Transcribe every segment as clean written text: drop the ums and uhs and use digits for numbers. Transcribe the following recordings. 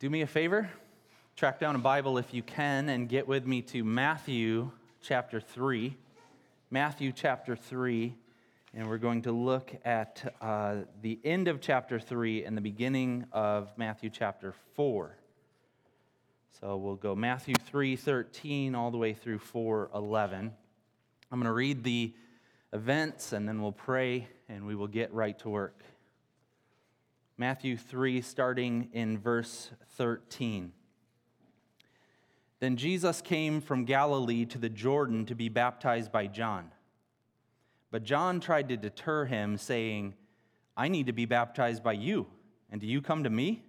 do me a favor, track down a Bible if you can, and get with me to Matthew chapter 3. Matthew chapter 3, and we're going to look at the end of chapter 3 and the beginning of Matthew chapter 4. So we'll go Matthew 3:13 all the way through 4:11. I'm going to read the events, and then we'll pray, and we will get right to work. Matthew 3, starting in verse 13. Then Jesus came from Galilee to the Jordan to be baptized by John. But John tried to deter him, saying, "I need to be baptized by you, and do you come to me?"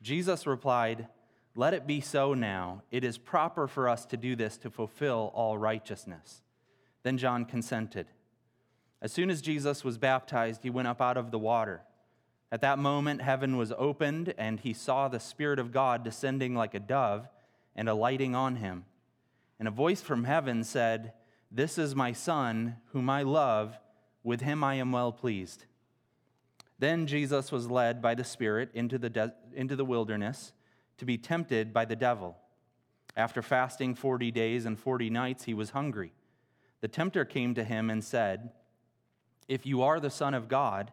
Jesus replied, "Let it be so now. It is proper for us to do this to fulfill all righteousness." Then John consented. As soon as Jesus was baptized, he went up out of the water. At that moment, heaven was opened, and he saw the Spirit of God descending like a dove and alighting on him. And a voice from heaven said, "This is my Son, whom I love. With him I am well pleased." Then Jesus was led by the Spirit into the wilderness to be tempted by the devil. After fasting 40 days and 40 nights, he was hungry. The tempter came to him and said, "If you are the Son of God,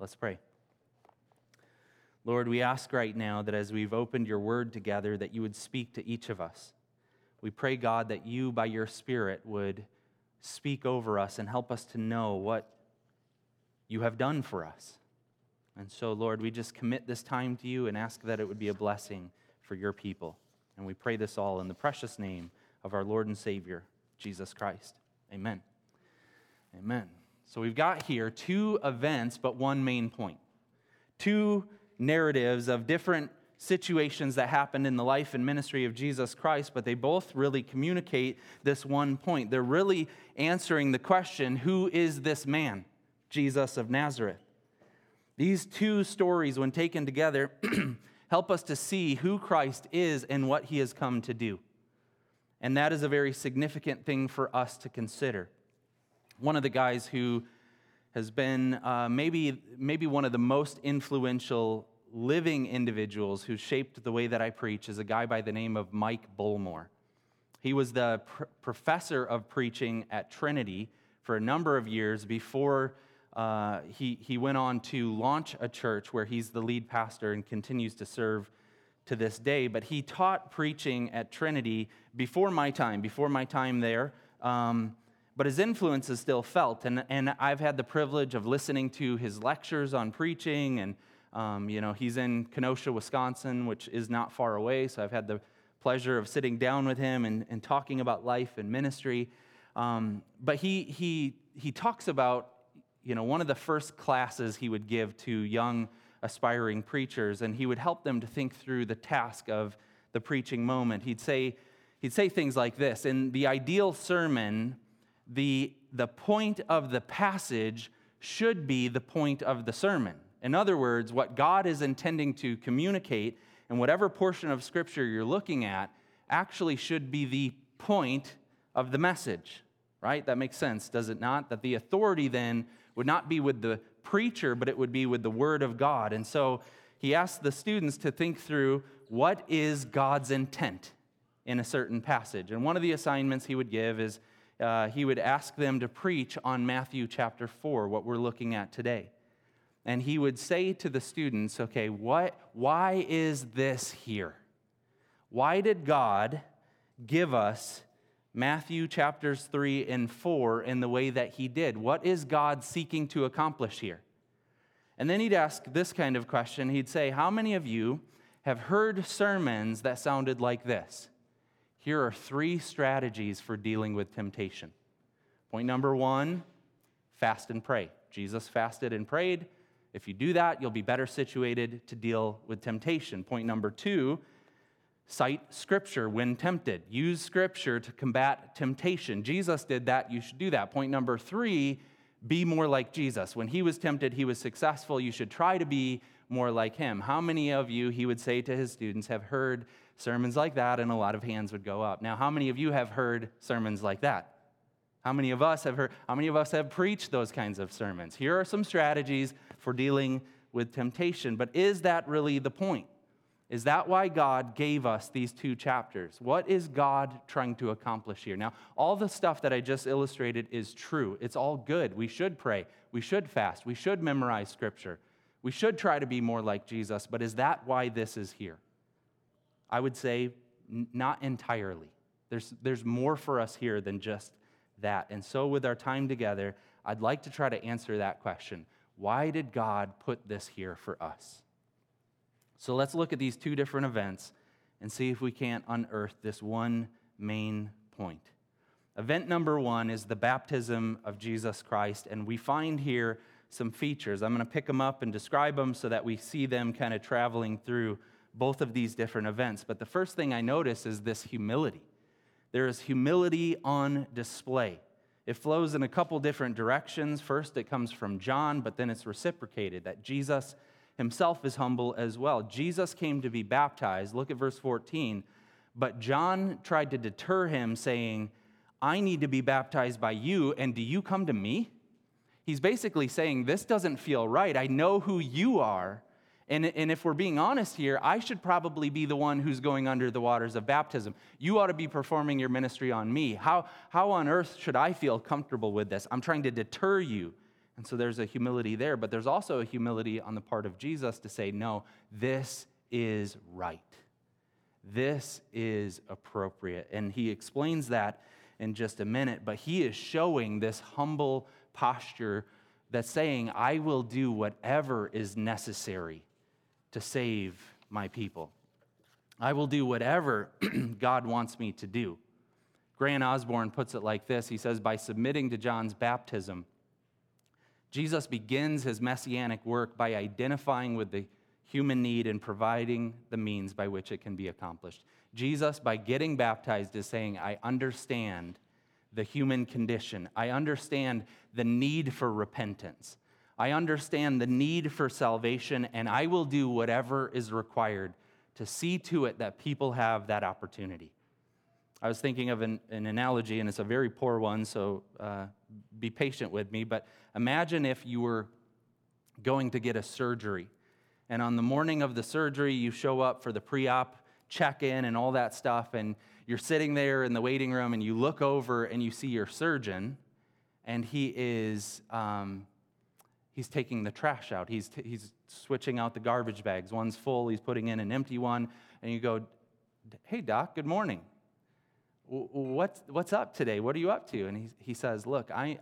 Let's pray. Lord, we ask right now that as we've opened your word together, that you would speak to each of us. We pray, God, that you, by your Spirit, would speak over us and help us to know what you have done for us. And so, Lord, we just commit this time to you and ask that it would be a blessing for your people. And we pray this all in the precious name of our Lord and Savior, Jesus Christ. Amen. Amen. So we've got here two events, but one main point. Two narratives of different situations that happened in the life and ministry of Jesus Christ, but they both really communicate this one point. They're really answering the question, who is this man, Jesus of Nazareth? These two stories, when taken together, help us to see who Christ is and what he has come to do. And that is a very significant thing for us to consider. One of the guys who has been maybe one of the most influential living individuals who shaped the way that I preach is a guy by the name of Mike Bullmore. He was the professor of preaching at Trinity for a number of years before he went on to launch a church where he's the lead pastor and continues to serve to this day. But he taught preaching at Trinity before my time there. But his influence is still felt, and I've had the privilege of listening to his lectures on preaching, and he's in Kenosha, Wisconsin, which is not far away, so I've had the pleasure of sitting down with him and talking about life and ministry. But he talks about, one of the first classes he would give to young aspiring preachers, and he would help them to think through the task of the preaching moment. He'd say things like this: in the ideal sermon, the point of the passage should be the point of the sermon. In other words, what God is intending to communicate in whatever portion of Scripture you're looking at actually should be the point of the message, right? That makes sense, does it not? That the authority then would not be with the preacher, but it would be with the Word of God. And so he asked the students to think through, what is God's intent in a certain passage? And one of the assignments he would give is, he would ask them to preach on Matthew chapter 4, what we're looking at today. And he would say to the students, okay, why is this here? Why did God give us Matthew chapters 3 and 4 in the way that he did? What is God seeking to accomplish here? And then he'd ask this kind of question. He'd say, how many of you have heard sermons that sounded like this? Here are 3 strategies for dealing with temptation. Point number 1, fast and pray. Jesus fasted and prayed. If you do that, you'll be better situated to deal with temptation. Point number 2, cite Scripture when tempted. Use Scripture to combat temptation. Jesus did that. You should do that. Point number 3, be more like Jesus. When he was tempted, he was successful. You should try to be more like him. How many of you, he would say to his students, have heard sermons like that? And a lot of hands would go up. Now, how many of you have heard sermons like that? How many of us have heard? How many of us have preached those kinds of sermons? Here are some strategies for dealing with temptation. But is that really the point? Is that why God gave us these 2 chapters? What is God trying to accomplish here? Now, all the stuff that I just illustrated is true. It's all good. We should pray. We should fast. We should memorize Scripture. We should try to be more like Jesus. But is that why this is here? I would say not entirely. There's more for us here than just that. And so with our time together, I'd like to try to answer that question. Why did God put this here for us? So let's look at these 2 different events and see if we can't unearth this one main point. Event number 1 is the baptism of Jesus Christ, and we find here some features. I'm going to pick them up and describe them so that we see them kind of traveling through both of these different events. But the first thing I notice is this humility. There is humility on display. It flows in a couple different directions. First, it comes from John, but then it's reciprocated, that Jesus himself is humble as well. Jesus came to be baptized. Look at verse 14. But John tried to deter him, saying, I need to be baptized by you, and do you come to me? He's basically saying, this doesn't feel right. I know who you are. And if we're being honest here, I should probably be the one who's going under the waters of baptism. You ought to be performing your ministry on me. How on earth should I feel comfortable with this? I'm trying to deter you. And so there's a humility there, but there's also a humility on the part of Jesus to say, no, this is right. This is appropriate. And he explains that in just a minute, but he is showing this humble posture that's saying, I will do whatever is necessary to save my people. I will do whatever God wants me to do. Grant Osborne puts it like this. He says, by submitting to John's baptism, Jesus begins his messianic work by identifying with the human need and providing the means by which it can be accomplished. Jesus, by getting baptized, is saying, I understand the human condition. I understand the need for repentance. I understand the need for salvation, and I will do whatever is required to see to it that people have that opportunity. I was thinking of an analogy, and it's a very poor one, so be patient with me, but imagine if you were going to get a surgery, and on the morning of the surgery, you show up for the pre-op check-in and all that stuff, and you're sitting there in the waiting room, and you look over, and you see your surgeon, and he is he's taking the trash out. He's switching out the garbage bags. One's full. He's putting in an empty one, and you go, hey, doc, good morning. What's up today? What are you up to? And he says, look, I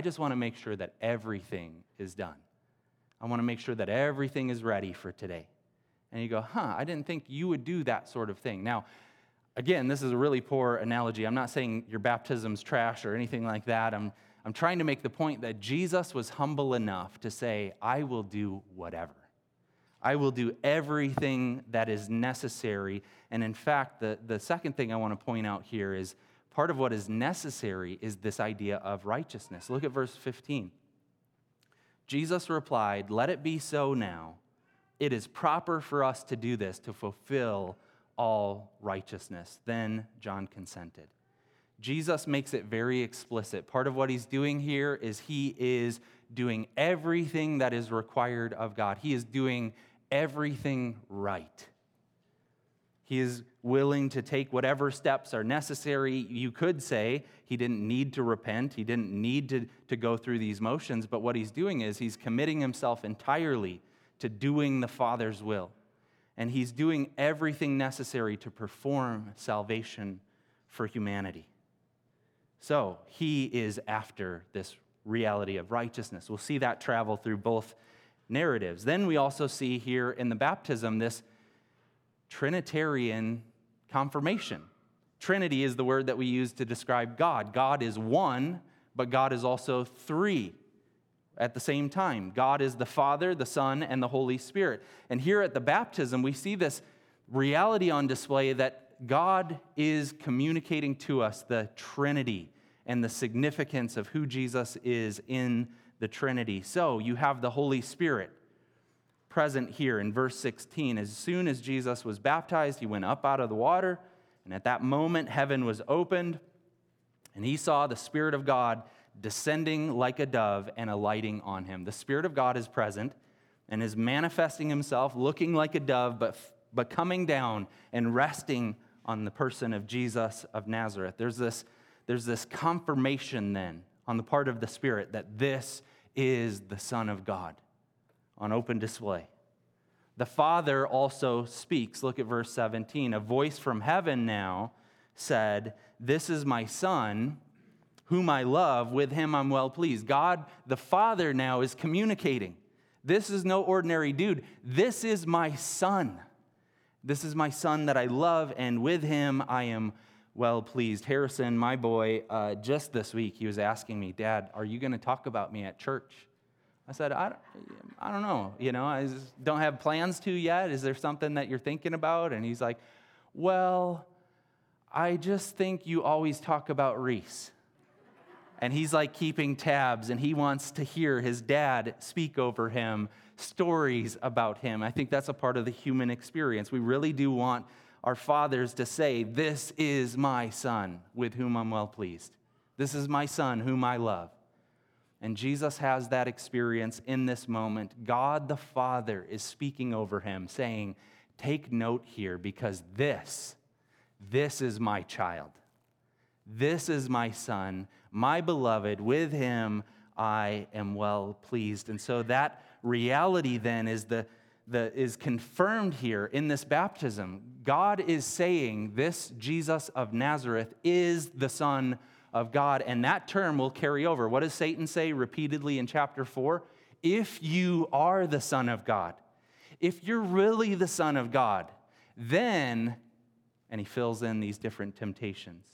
just want to make sure that everything is done. I want to make sure that everything is ready for today. And you go, I didn't think you would do that sort of thing. Now, again, this is a really poor analogy. I'm not saying your baptism's trash or anything like that. I'm trying to make the point that Jesus was humble enough to say, I will do whatever. I will do everything that is necessary. And in fact, the second thing I want to point out here is part of what is necessary is this idea of righteousness. Look at verse 15. Jesus replied, let it be so now. It is proper for us to do this, to fulfill all righteousness. Then John consented. Jesus makes it very explicit. Part of what he's doing here is he is doing everything that is required of God. He is doing everything right. He is willing to take whatever steps are necessary. You could say he didn't need to repent. He didn't need to go through these motions. But what he's doing is he's committing himself entirely to doing the Father's will. and he's doing everything necessary to perform salvation for humanity. So he is after this reality of righteousness. We'll see that travel through both narratives. Then we also see here in the baptism this Trinitarian confirmation. Trinity is the word that we use to describe God. God is one, but God is also three at the same time. God is the Father, the Son, and the Holy Spirit. And here at the baptism, we see this reality on display that God is communicating to us the Trinity and the significance of who Jesus is in the Trinity. So you have the Holy Spirit present here in verse 16. As soon as Jesus was baptized, he went up out of the water, and at that moment heaven was opened, and he saw the Spirit of God descending like a dove and alighting on him. The Spirit of God is present and is manifesting himself, looking like a dove, but coming down and resting on the person of Jesus of Nazareth. There's this confirmation then on the part of the Spirit that this is the Son of God on open display. The Father also speaks. Look at verse 17. A voice from heaven now said, "This is my Son, whom I love, with him I'm well pleased." God, the Father, now is communicating. This is no ordinary dude. This is my Son. This is my Son that I love, and with him I am well pleased. Harrison, my boy, just this week, he was asking me, "Dad, are you going to talk about me at church?" I said, I don't know. You know, I just don't have plans to yet. Is there something that you're thinking about? And he's like, "Well, I just think you always talk about Reese." And he's like keeping tabs, and he wants to hear his dad speak over him, stories about him. I think that's a part of the human experience. We really do want our fathers to say, "This is my Son with whom I'm well pleased. This is my Son whom I love." And Jesus has that experience in this moment. God the Father is speaking over him, saying, "Take note here, because this is my child. This is my Son, my beloved, with him I am well pleased." And so that reality then is is confirmed here in this baptism. God is saying this Jesus of Nazareth is the Son of God, and that term will carry over. What does Satan say repeatedly in chapter 4? If you are the Son of God, if you're really the Son of God, then, and he fills in these different temptations.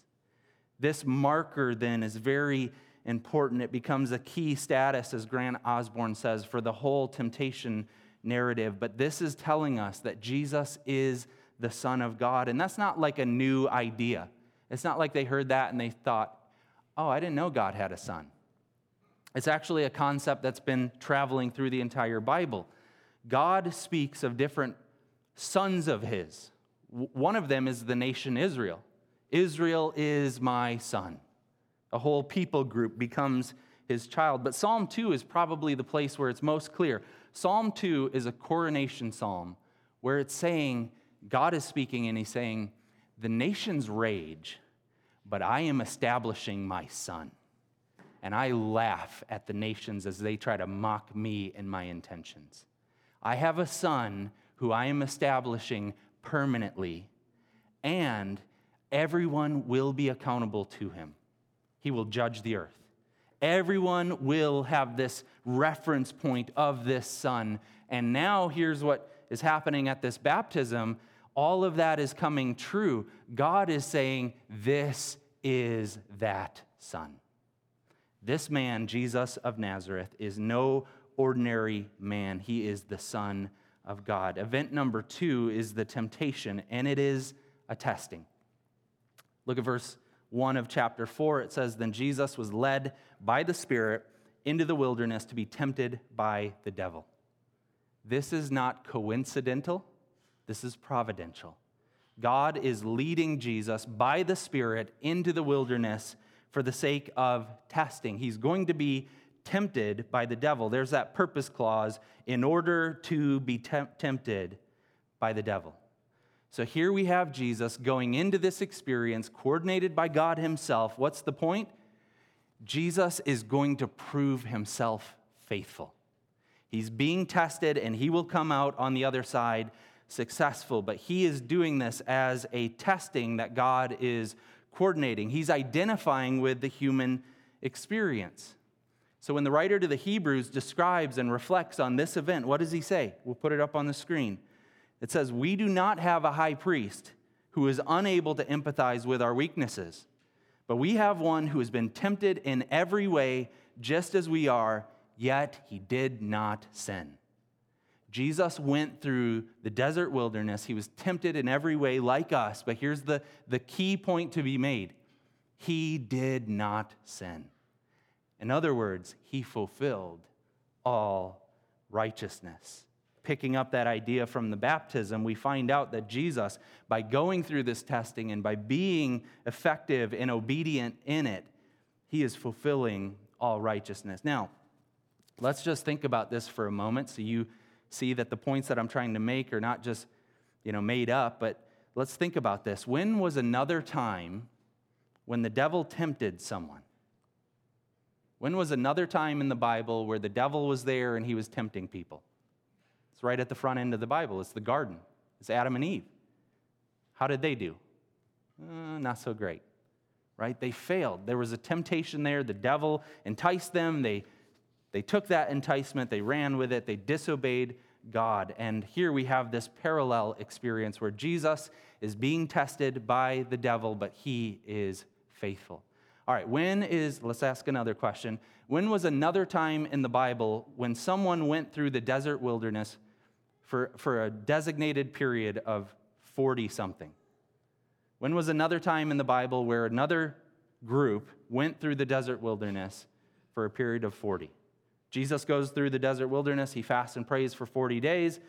This marker then is very important. It becomes a key status, as Grant Osborne says, for the whole temptation narrative. But this is telling us that Jesus is the Son of God. And that's not like a new idea. It's not like they heard that and they thought, "Oh, I didn't know God had a son." It's actually a concept that's been traveling through the entire Bible. God speaks of different sons of his. One of them is the nation Israel. Israel is my son. A whole people group becomes his child. But Psalm 2 is probably the place where it's most clear. Psalm 2 is a coronation psalm where it's saying, God is speaking and he's saying, "The nations rage, but I am establishing my son. And I laugh at the nations as they try to mock me and my intentions. I have a son who I am establishing permanently, and everyone will be accountable to him. He will judge the earth." Everyone will have this reference point of this son. And now here's what is happening at this baptism. All of that is coming true. God is saying, this is that son. This man, Jesus of Nazareth, is no ordinary man. He is the Son of God. Event number 2 is the temptation, and it is a testing. Look at verse 1 of chapter 4. It says, "Then Jesus was led by the Spirit into the wilderness to be tempted by the devil." This is not coincidental. This is providential. God is leading Jesus by the Spirit into the wilderness for the sake of testing. He's going to be tempted by the devil. There's that purpose clause, in order to be tempted by the devil. So here we have Jesus going into this experience, coordinated by God himself. What's the point? Jesus is going to prove himself faithful. He's being tested, and he will come out on the other side successful, but he is doing this as a testing that God is coordinating. He's identifying with the human experience. So when the writer to the Hebrews describes and reflects on this event, what does he say? We'll put it up on the screen. It says, "We do not have a high priest who is unable to empathize with our weaknesses, but we have one who has been tempted in every way just as we are, yet he did not sin." Jesus went through the desert wilderness. He was tempted in every way like us, but here's the key point to be made. He did not sin. In other words, he fulfilled all righteousness. Picking up that idea from the baptism, we find out that Jesus, by going through this testing and by being effective and obedient in it, he is fulfilling all righteousness. Now, let's just think about this for a moment so you see that the points that I'm trying to make are not just, made up, but let's think about this. When was another time when the devil tempted someone? When was another time in the Bible where the devil was there and he was tempting people? It's right at the front end of the Bible. It's the garden. It's Adam and Eve. How did they do? Not so great, right? They failed. There was a temptation there. The devil enticed them. They took that enticement, they ran with it, they disobeyed God. And here we have this parallel experience where Jesus is being tested by the devil, but he is faithful. All right, let's ask another question. When was another time in the Bible when someone went through the desert wilderness for a designated period of 40-something? When was another time in the Bible where another group went through the desert wilderness for a period of 40? Jesus goes through the desert wilderness. He fasts and prays for 40 days.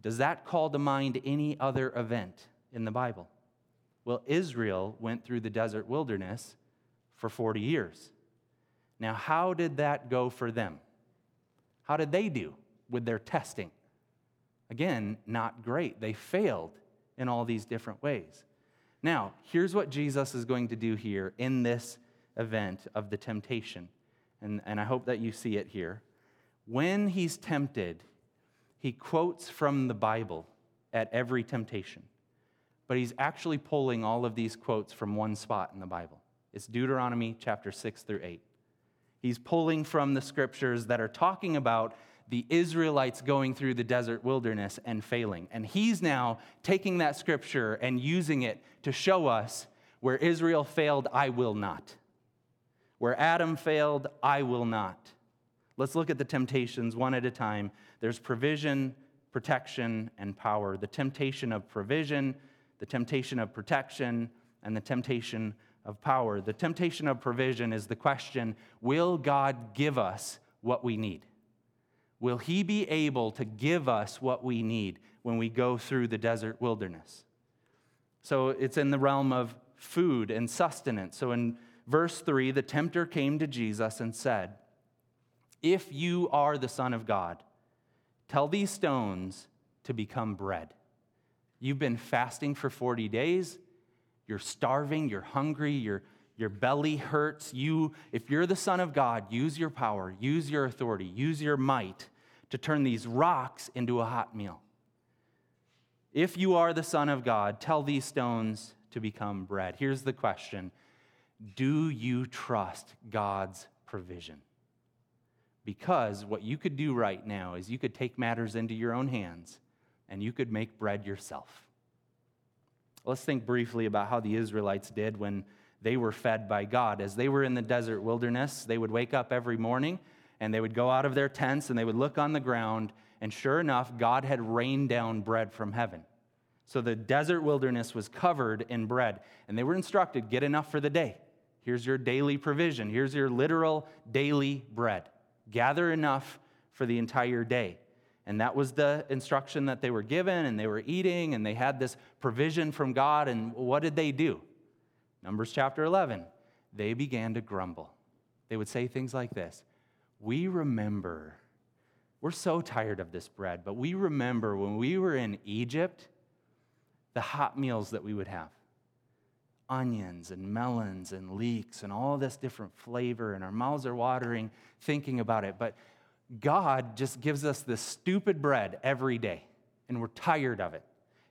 Does that call to mind any other event in the Bible? Well, Israel went through the desert wilderness for 40 years. Now, how did that go for them? How did they do with their testing? Again, not great. They failed in all these different ways. Now, here's what Jesus is going to do here in this event of the temptation. And I hope that you see it here. When he's tempted, he quotes from the Bible at every temptation. But he's actually pulling all of these quotes from one spot in the Bible. It's Deuteronomy chapter 6-8. He's pulling from the scriptures that are talking about the Israelites going through the desert wilderness and failing. And he's now taking that scripture and using it to show us where Israel failed, I will not. Where Adam failed, I will not. Let's look at the temptations one at a time. There's provision, protection, and power. The temptation of provision, the temptation of protection, and the temptation of power. The temptation of provision is the question, will God give us what we need? Will he be able to give us what we need when we go through the desert wilderness? So it's in the realm of food and sustenance. So in Verse 3, the tempter came to Jesus and said, "If you are the Son of God, tell these stones to become bread." You've been fasting for 40 days. You're starving. You're hungry. Your belly hurts. If you're the Son of God, use your power, use your authority, use your might to turn these rocks into a hot meal. If you are the Son of God, tell these stones to become bread. Here's the question. Do you trust God's provision? Because what you could do right now is you could take matters into your own hands and you could make bread yourself. Let's think briefly about how the Israelites did when they were fed by God. As they were in the desert wilderness, they would wake up every morning and they would go out of their tents and they would look on the ground, and sure enough, God had rained down bread from heaven. So the desert wilderness was covered in bread, and they were instructed, get enough for the day. Here's your daily provision. Here's your literal daily bread. Gather enough for the entire day. And that was the instruction that they were given, and they were eating, and they had this provision from God. And what did they do? Numbers chapter 11. They began to grumble. They would say things like this. We're so tired of this bread, but we remember when we were in Egypt, the hot meals that we would have. Onions and melons and leeks and all this different flavor, and our mouths are watering thinking about it. But God just gives us this stupid bread every day, and we're tired of it.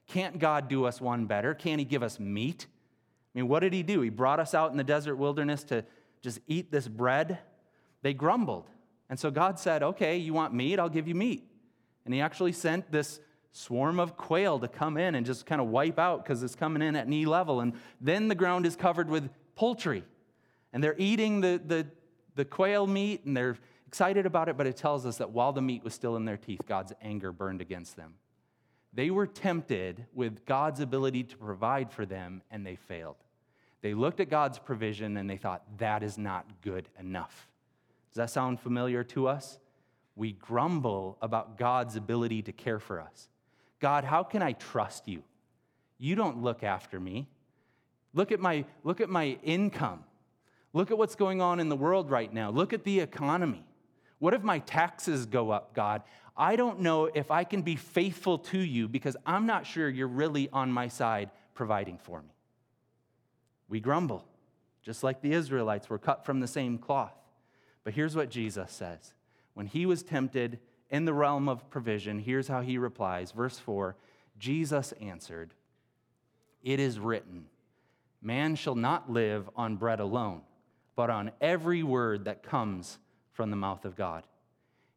Can't God do us one better? Can't he give us meat? I mean, what did he do? He brought us out in the desert wilderness to just eat this bread. They grumbled. And so God said, okay, you want meat? I'll give you meat. And he actually sent this swarm of quail to come in and just kind of wipe out, because it's coming in at knee level. And then the ground is covered with poultry. And they're eating the quail meat, and they're excited about it, but it tells us that while the meat was still in their teeth, God's anger burned against them. They were tempted with God's ability to provide for them, and they failed. They looked at God's provision, and they thought, that is not good enough. Does that sound familiar to us? We grumble about God's ability to care for us. God, how can I trust you? You don't look after me. Look at my income. Look at what's going on in the world right now. Look at the economy. What if my taxes go up, God? I don't know if I can be faithful to you, because I'm not sure you're really on my side providing for me. We grumble, just like the Israelites were cut from the same cloth. But here's what Jesus says. When he was tempted in the realm of provision, here's how he replies. Verse 4, Jesus answered, "It is written, man shall not live on bread alone, but on every word that comes from the mouth of God."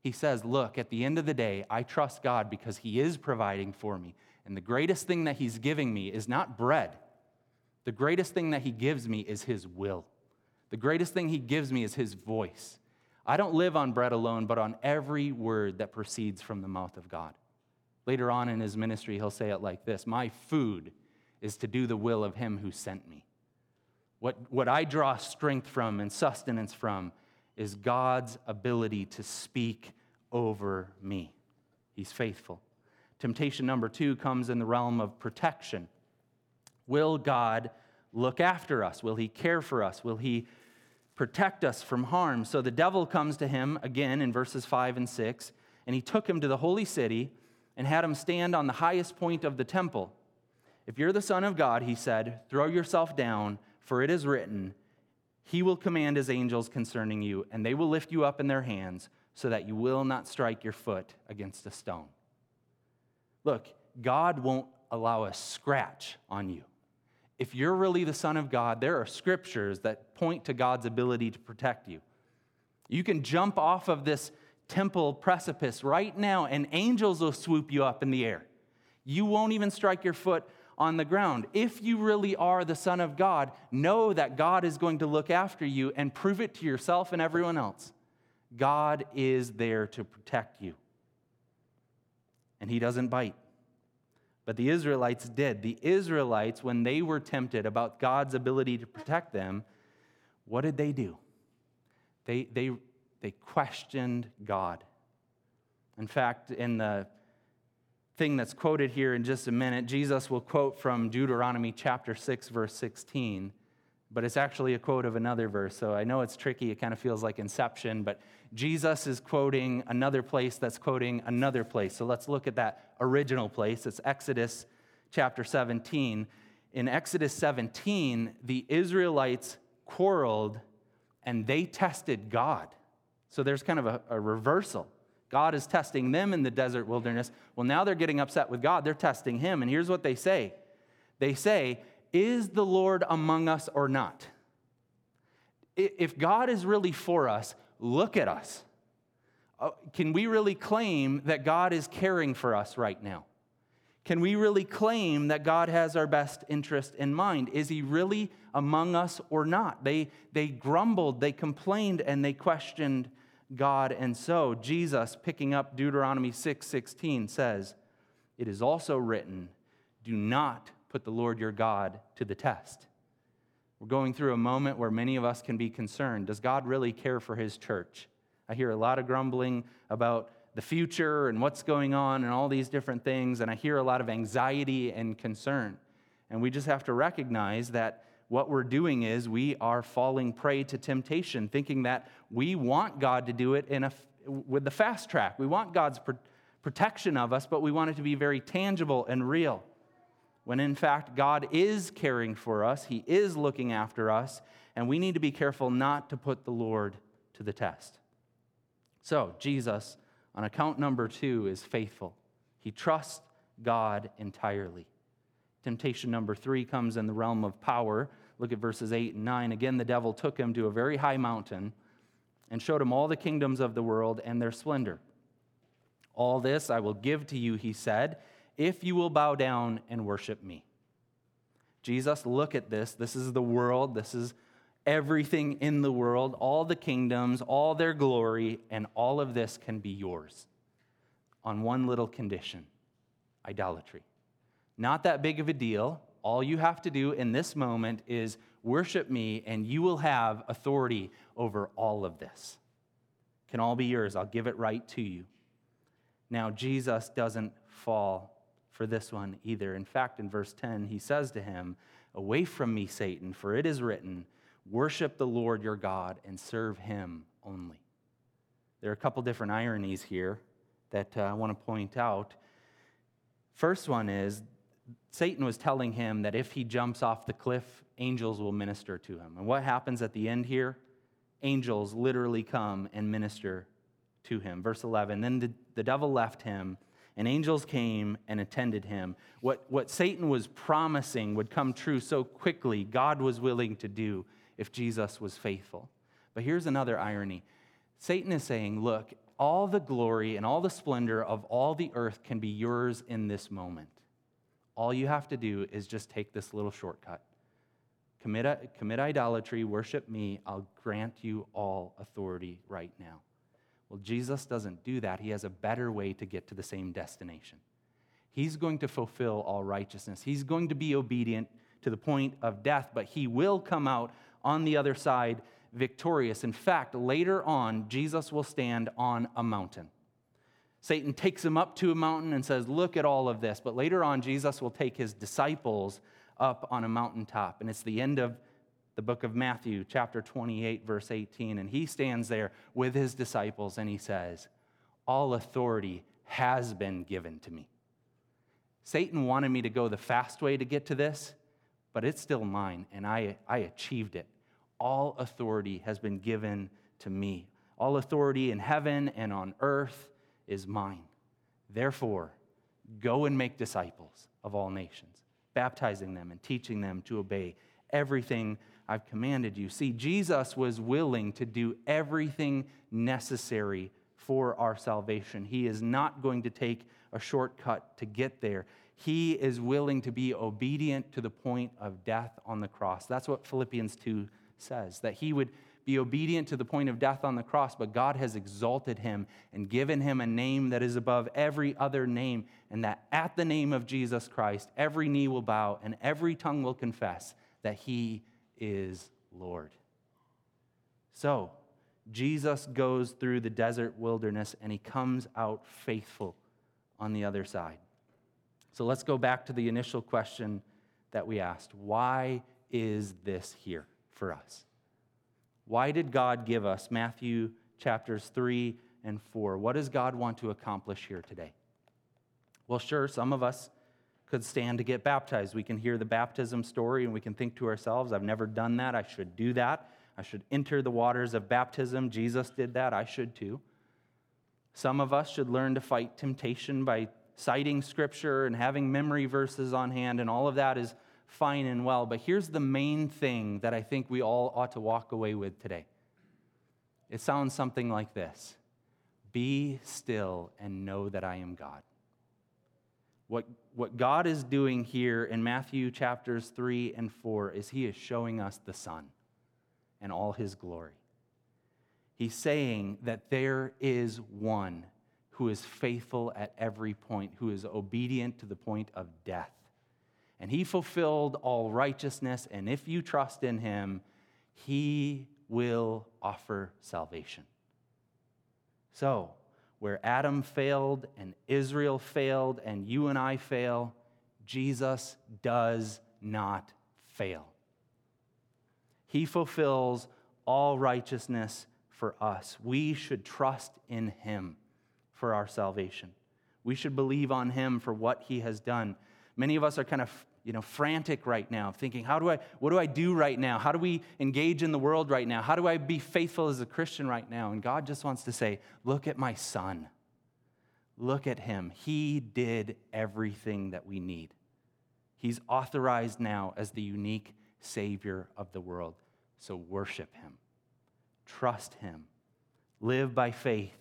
He says, look, at the end of the day, I trust God because he is providing for me. And the greatest thing that he's giving me is not bread. The greatest thing that he gives me is his will. The greatest thing he gives me is his voice. I don't live on bread alone, but on every word that proceeds from the mouth of God. Later on in his ministry, he'll say it like this, "My food is to do the will of him who sent me." What I draw strength from and sustenance from is God's ability to speak over me. He's faithful. Temptation number 2 comes in the realm of protection. Will God look after us? Will he care for us? Will he protect us from harm? So the devil comes to him again in verses 5 and 6, and he took him to the holy city and had him stand on the highest point of the temple. "If you're the Son of God," he said, "throw yourself down, for it is written, he will command his angels concerning you, and they will lift you up in their hands so that you will not strike your foot against a stone." Look, God won't allow a scratch on you. If you're really the Son of God, there are scriptures that point to God's ability to protect you. You can jump off of this temple precipice right now, and angels will swoop you up in the air. You won't even strike your foot on the ground. If you really are the Son of God, know that God is going to look after you, and prove it to yourself and everyone else. God is there to protect you. And he doesn't bite. But the Israelites did. The Israelites, when they were tempted about God's ability to protect them, what did they do? They questioned God. In fact, in the thing that's quoted here in just a minute, Jesus will quote from Deuteronomy chapter 6, verse 16, but it's actually a quote of another verse, so I know it's tricky, it kind of feels like Inception, but Jesus is quoting another place that's quoting another place, so let's look at that original place. It's Exodus chapter 17. In Exodus 17, the Israelites quarreled, and they tested God, so there's kind of a reversal. God is testing them in the desert wilderness. Well, now they're getting upset with God. They're testing him, and here's what they say. They say, "Is the Lord among us or not? If God is really for us, look at us. Can we really claim that God is caring for us right now? Can we really claim that God has our best interest in mind? Is he really among us or not?" They grumbled, they complained, and they questioned God, and so Jesus, picking up Deuteronomy 6:16, says, "It is also written, do not put the Lord your God to the test." We're going through a moment where many of us can be concerned. Does God really care for his church? I hear a lot of grumbling about the future and what's going on and all these different things, and I hear a lot of anxiety and concern. And we just have to recognize that what we're doing is we are falling prey to temptation, thinking that we want God to do it with the fast track. We want God's protection of us, but we want it to be very tangible and real, when in fact God is caring for us, he is looking after us, and we need to be careful not to put the Lord to the test. So Jesus, on account number 2, is faithful. He trusts God entirely. Temptation number 3 comes in the realm of power. Look at verses 8 and 9. Again, the devil took him to a very high mountain and showed him all the kingdoms of the world and their splendor. All this I will give to you, he said, if you will bow down and worship me. Jesus, look at this. This is the world. This is everything in the world, all the kingdoms, all their glory, and all of this can be yours on one little condition, idolatry. Not that big of a deal. All you have to do in this moment is worship me, and you will have authority over all of this. It can all be yours. I'll give it right to you. Now, Jesus doesn't fall for this one either. In fact, in verse 10, he says to him, "Away from me, Satan, for it is written, worship the Lord your God and serve him only." There are a couple different ironies here that I want to point out. First one is, Satan was telling him that if he jumps off the cliff, angels will minister to him. And what happens at the end here? Angels literally come and minister to him. Verse 11, then the devil left him, and angels came and attended him. What Satan was promising would come true so quickly, God was willing to do if Jesus was faithful. But here's another irony. Satan is saying, look, all the glory and all the splendor of all the earth can be yours in this moment. All you have to do is just take this little shortcut. Commit idolatry, worship me, I'll grant you all authority right now. Well, Jesus doesn't do that. He has a better way to get to the same destination. He's going to fulfill all righteousness. He's going to be obedient to the point of death, but he will come out on the other side victorious. In fact, later on, Jesus will stand on a mountain. Satan takes him up to a mountain and says, look at all of this. But later on, Jesus will take his disciples up on a mountaintop. And it's the end of the book of Matthew, chapter 28, verse 18. And he stands there with his disciples and he says, all authority has been given to me. Satan wanted me to go the fast way to get to this, but it's still mine, and I achieved it. All authority has been given to me. All authority in heaven and on earth is mine. Therefore, go and make disciples of all nations, baptizing them and teaching them to obey everything I've commanded you. See, Jesus was willing to do everything necessary for our salvation. He is not going to take a shortcut to get there. He is willing to be obedient to the point of death on the cross. That's what Philippians 2 says, that he would be obedient to the point of death on the cross, but God has exalted him and given him a name that is above every other name, and that at the name of Jesus Christ, every knee will bow and every tongue will confess that he is Lord. So, Jesus goes through the desert wilderness and he comes out faithful on the other side. So let's go back to the initial question that we asked. Why is this here for us? Why did God give us Matthew chapters 3 and 4? What does God want to accomplish here today? Well, sure, some of us could stand to get baptized. We can hear the baptism story and we can think to ourselves, I've never done that. I should do that. I should enter the waters of baptism. Jesus did that. I should too. Some of us should learn to fight temptation by citing scripture and having memory verses on hand, and all of that is fine and well, but here's the main thing that I think we all ought to walk away with today. It sounds something like this: be still and know that I am God. What God is doing here in Matthew chapters 3 and 4 is he is showing us the Son and all his glory. He's saying that there is one who is faithful at every point, who is obedient to the point of death. And he fulfilled all righteousness, and if you trust in him, he will offer salvation. So, where Adam failed, and Israel failed, and you and I fail, Jesus does not fail. He fulfills all righteousness for us. We should trust in him for our salvation. We should believe on him for what he has done. Many of us are kind of, frantic right now, thinking, what do I do right now? How do we engage in the world right now? How do I be faithful as a Christian right now? And God just wants to say, look at my Son. Look at him. He did everything that we need. He's authorized now as the unique Savior of the world. So worship him. Trust him. Live by faith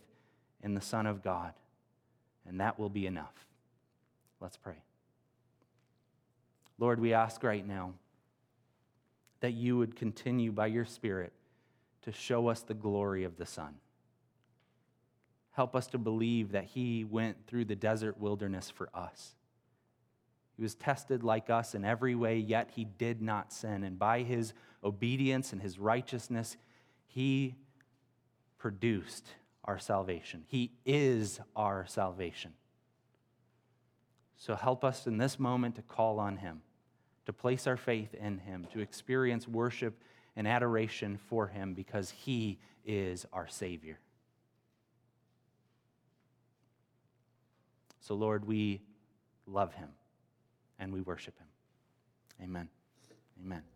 in the Son of God. And that will be enough. Let's pray. Lord, we ask right now that you would continue by your Spirit to show us the glory of the Son. Help us to believe that he went through the desert wilderness for us. He was tested like us in every way, yet he did not sin. And by his obedience and his righteousness, he produced our salvation. He is our salvation. So help us in this moment to call on him, to place our faith in him, to experience worship and adoration for him because he is our Savior. So Lord, we love him. And we worship him. Amen. Amen.